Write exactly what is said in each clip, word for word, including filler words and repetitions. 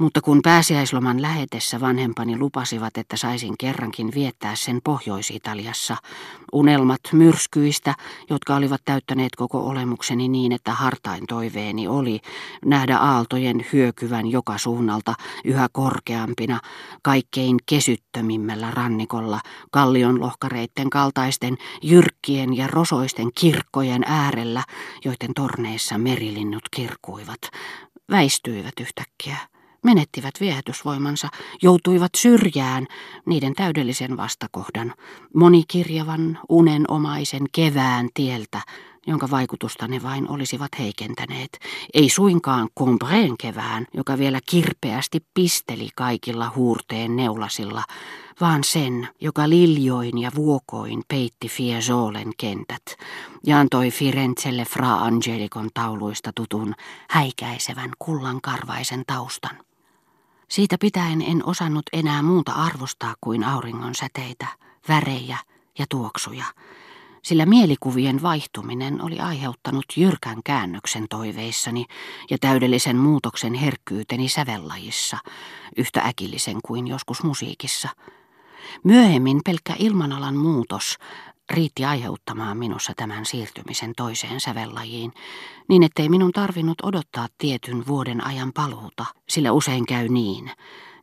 Mutta kun pääsiäisloman lähetessä vanhempani lupasivat, että saisin kerrankin viettää sen Pohjois-Italiassa, unelmat myrskyistä, jotka olivat täyttäneet koko olemukseni niin, että hartain toiveeni oli nähdä aaltojen hyökyvän joka suunnalta yhä korkeampina, kaikkein kesyttömimmällä rannikolla, kallionlohkareitten kaltaisten jyrkkien ja rosoisten kirkkojen äärellä, joiden torneissa merilinnut kirkuivat, väistyivät yhtäkkiä. Menettivät viehätysvoimansa, joutuivat syrjään niiden täydellisen vastakohdan, monikirjavan, unenomaisen kevään tieltä, jonka vaikutusta ne vain olisivat heikentäneet. Ei suinkaan Combrén kevään, joka vielä kirpeästi pisteli kaikilla huurteen neulasilla, vaan sen, joka liljoin ja vuokoin peitti Fiesolen kentät ja antoi Firenzelle Fra Angelikon tauluista tutun häikäisevän kullankarvaisen taustan. Siitä pitäen en osannut enää muuta arvostaa kuin auringon säteitä, värejä ja tuoksuja, sillä mielikuvien vaihtuminen oli aiheuttanut jyrkän käännöksen toiveissani ja täydellisen muutoksen herkkyyteni sävellajissa, yhtä äkillisen kuin joskus musiikissa. Myöhemmin pelkkä ilmanalan muutos riitti aiheuttamaan minussa tämän siirtymisen toiseen sävellajiin, niin ettei minun tarvinnut odottaa tietyn vuoden ajan paluuta, sillä usein käy niin,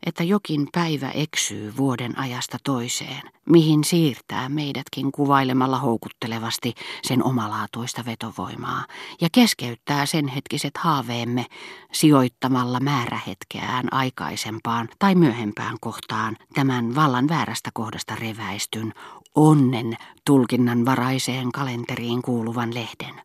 että jokin päivä eksyy vuoden ajasta toiseen, mihin siirtää meidätkin kuvailemalla houkuttelevasti sen omalaatuista vetovoimaa ja keskeyttää sen hetkiset haaveemme sijoittamalla määrähetkeään aikaisempaan tai myöhempään kohtaan tämän vallan väärästä kohdasta reväistyn onnen tulkinnanvaraiseen kalenteriin kuuluvan lehden.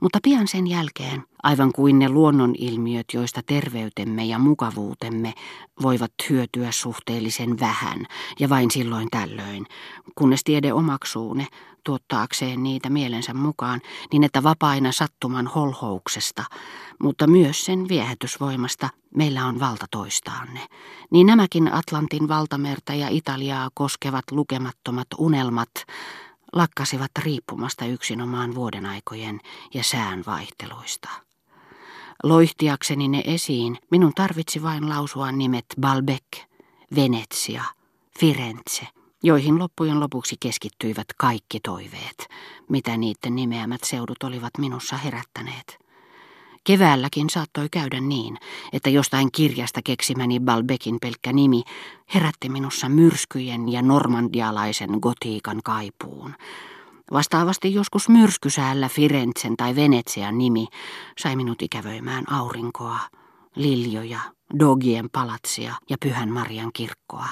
Mutta pian sen jälkeen, aivan kuin ne luonnonilmiöt, joista terveytemme ja mukavuutemme voivat hyötyä suhteellisen vähän ja vain silloin tällöin, kunnes tiede omaksuu ne tuottaakseen niitä mielensä mukaan, niin että vapaina sattuman holhouksesta, mutta myös sen viehätysvoimasta meillä on valta toistaan ne. Niin nämäkin Atlantin valtamerta ja Italiaa koskevat lukemattomat unelmat lakkasivat riippumasta yksinomaan vuodenaikojen ja sään vaihteluista. Loihtiakseni ne esiin, minun tarvitsi vain lausua nimet Balbek, Venetsia, Firenze, joihin loppujen lopuksi keskittyivät kaikki toiveet, mitä niiden nimeämät seudut olivat minussa herättäneet. Keväälläkin saattoi käydä niin, että jostain kirjasta keksimäni Balbekin pelkkä nimi herätti minussa myrskyjen ja normandialaisen gotiikan kaipuun. Vastaavasti joskus myrskysäällä Firenzen tai Venetsian nimi sai minut ikävöimään aurinkoa, liljoja, Dogien palatsia ja Pyhän Marian kirkkoa.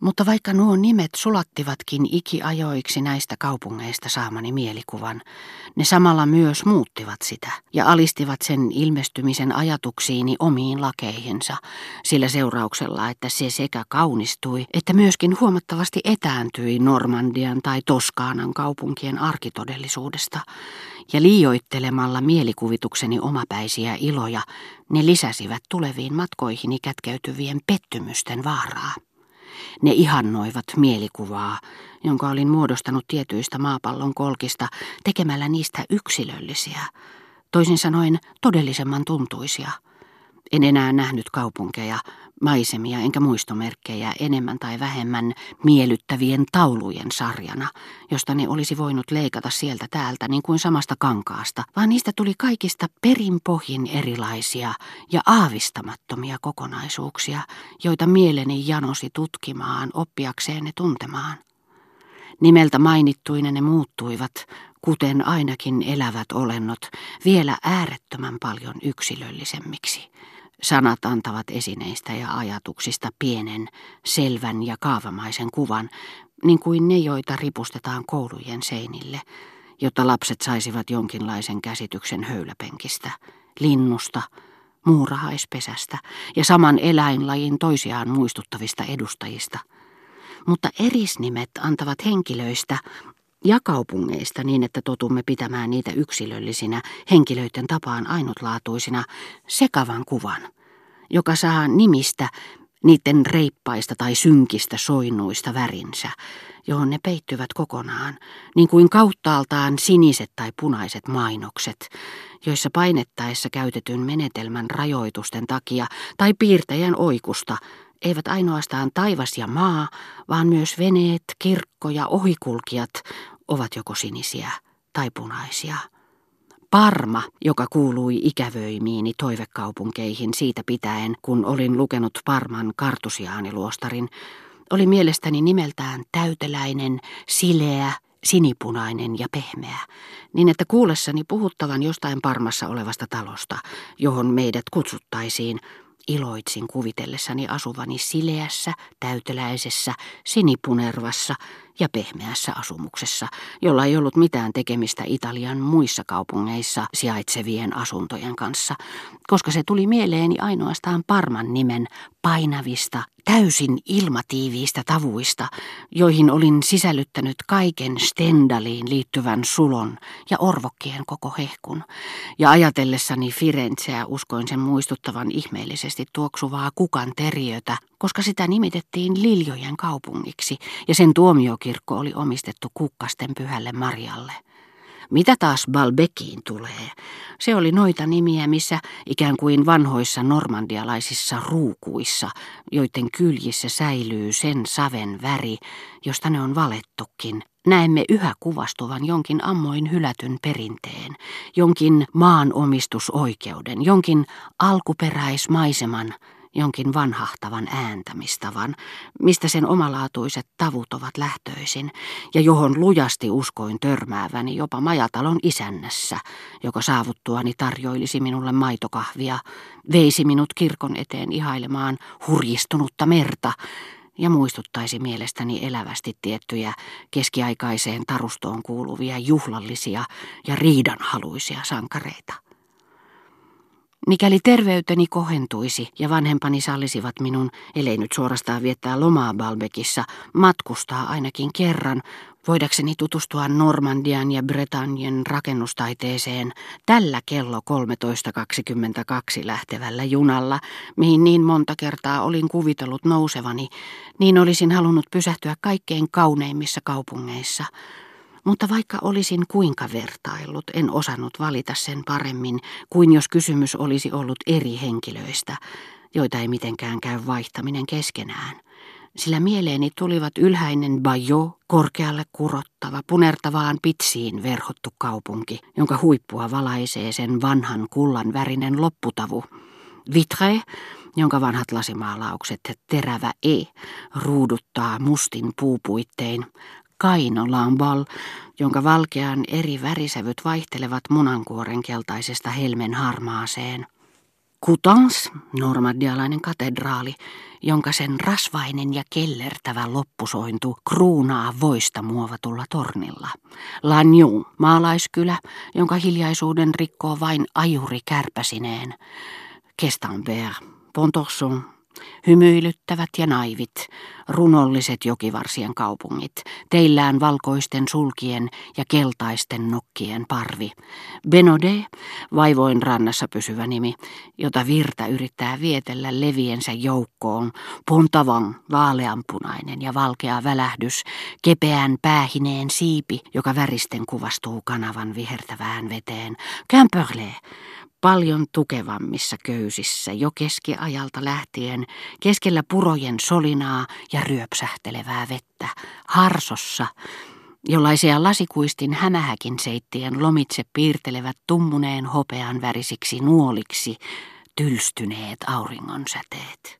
Mutta vaikka nuo nimet sulattivatkin ikiajoiksi näistä kaupungeista saamani mielikuvan, ne samalla myös muuttivat sitä ja alistivat sen ilmestymisen ajatuksiini omiin lakeihinsa, sillä seurauksella, että se sekä kaunistui, että myöskin huomattavasti etääntyi Normandian tai Toskaanan kaupunkien arkitodellisuudesta, ja liioittelemalla mielikuvitukseni omapäisiä iloja, ne lisäsivät tuleviin matkoihini kätkeytyvien pettymysten vaaraa. Ne ihannoivat mielikuvaa, jonka olin muodostanut tietyistä maapallon kolkista tekemällä niistä yksilöllisiä, toisin sanoen todellisemman tuntuisia. En enää nähnyt kaupunkeja, maisemia enkä muistomerkkejä enemmän tai vähemmän miellyttävien taulujen sarjana, josta ne olisi voinut leikata sieltä täältä niin kuin samasta kankaasta, vaan niistä tuli kaikista perinpohjin erilaisia ja aavistamattomia kokonaisuuksia, joita mieleni janosi tutkimaan, oppiakseen ne tuntemaan. Nimeltä mainittuina ne muuttuivat, kuten ainakin elävät olennot, vielä äärettömän paljon yksilöllisemmiksi. Sanat antavat esineistä ja ajatuksista pienen, selvän ja kaavamaisen kuvan, niin kuin ne, joita ripustetaan koulujen seinille, jotta lapset saisivat jonkinlaisen käsityksen höyläpenkistä, linnusta, muurahaispesästä ja saman eläinlajin toisiaan muistuttavista edustajista. Mutta erisnimet antavat henkilöistä ja kaupungeista niin, että totumme pitämään niitä yksilöllisinä, henkilöiden tapaan ainutlaatuisina, sekavan kuvan, joka saa nimistä niiden reippaista tai synkistä soinnuista värinsä, johon ne peittyvät kokonaan, niin kuin kauttaaltaan siniset tai punaiset mainokset, joissa painettaessa käytetyn menetelmän rajoitusten takia tai piirtäjän oikusta eivät ainoastaan taivas ja maa, vaan myös veneet, kirkko ja ohikulkijat ovat joko sinisiä tai punaisia. Parma, joka kuului ikävöimiini toivekaupunkeihin siitä pitäen, kun olin lukenut Parman kartusiaaniluostarin, oli mielestäni nimeltään täyteläinen, sileä, sinipunainen ja pehmeä, niin että kuullessani puhuttavan jostain Parmassa olevasta talosta, johon meidät kutsuttaisiin, iloitsin kuvitellessani asuvani sileässä, täyteläisessä, sinipunervassa ja pehmeässä asumuksessa, jolla ei ollut mitään tekemistä Italian muissa kaupungeissa sijaitsevien asuntojen kanssa, koska se tuli mieleeni ainoastaan Parman nimen painavista, täysin ilmatiiviistä tavuista, joihin olin sisällyttänyt kaiken Stendaliin liittyvän sulon ja orvokkien koko hehkun, ja ajatellessani Firenzeä uskoin sen muistuttavan ihmeellisesti tuoksuvaa kukan teriötä, koska sitä nimitettiin liljojen kaupungiksi, ja sen tuomiokirkko oli omistettu kukkasten pyhälle Marialle. Mitä taas Balbekiin tulee? Se oli noita nimiä, missä ikään kuin vanhoissa normandialaisissa ruukuissa, joiden kyljissä säilyy sen saven väri, josta ne on valettukin. Näemme yhä kuvastuvan jonkin ammoin hylätyn perinteen, jonkin maanomistusoikeuden, jonkin alkuperäismaiseman, jonkin vanhahtavan ääntämistavan, mistä sen omalaatuiset tavut ovat lähtöisin, ja johon lujasti uskoin törmääväni jopa majatalon isännässä, joka saavuttuani tarjoilisi minulle maitokahvia, veisi minut kirkon eteen ihailemaan hurjistunutta merta, ja muistuttaisi mielestäni elävästi tiettyjä keskiaikaiseen tarustoon kuuluvia juhlallisia ja riidanhaluisia sankareita. Mikäli terveyteni kohentuisi ja vanhempani sallisivat minun, elei nyt suorastaan viettää lomaa Balbekissa, matkustaa ainakin kerran, voidakseni tutustua Normandian ja Bretanien rakennustaiteeseen tällä kello kolmetoista kaksikymmentäkaksi lähtevällä junalla, mihin niin monta kertaa olin kuvitellut nousevani, niin olisin halunnut pysähtyä kaikkein kauneimmissa kaupungeissa. Mutta vaikka olisin kuinka vertaillut, en osannut valita sen paremmin kuin jos kysymys olisi ollut eri henkilöistä, joita ei mitenkään käy vaihtaminen keskenään. Sillä mieleeni tulivat ylhäinen Bajo, korkealle kurottava, punertavaan pitsiin verhottu kaupunki, jonka huippua valaisee sen vanhan kullan värinen lopputavu. Vitré, jonka vanhat lasimaalaukset, terävä E, ruuduttaa mustin puupuittein. Kainolaan val, jonka valkean eri värisävyt vaihtelevat munankuoren keltaisesta helmen harmaaseen. Kutans, normandialainen katedraali, jonka sen rasvainen ja kellertävä loppusointu kruunaa voista muovatulla tornilla. La New, maalaiskylä, jonka hiljaisuuden rikkoo vain ajuri kärpäsineen. Kestampea, Pontorson. Hymyilyttävät ja naivit, runolliset jokivarsien kaupungit, teillään valkoisten sulkien ja keltaisten nokkien parvi. Benode, vaivoin rannassa pysyvä nimi, jota virta yrittää vietellä leviensä joukkoon. Puntavan, vaaleanpunainen ja valkea välähdys, kepeän päähineen siipi, joka väristen kuvastuu kanavan vihertävään veteen. Kämperlé. Paljon tukevammissa köysissä jo keskiajalta lähtien, keskellä purojen solinaa ja ryöpsähtelevää vettä, harsossa, jollaisia lasikuistin hämähäkin seittien lomitse piirtelevät tummuneen hopean värisiksi nuoliksi tylstyneet auringonsäteet.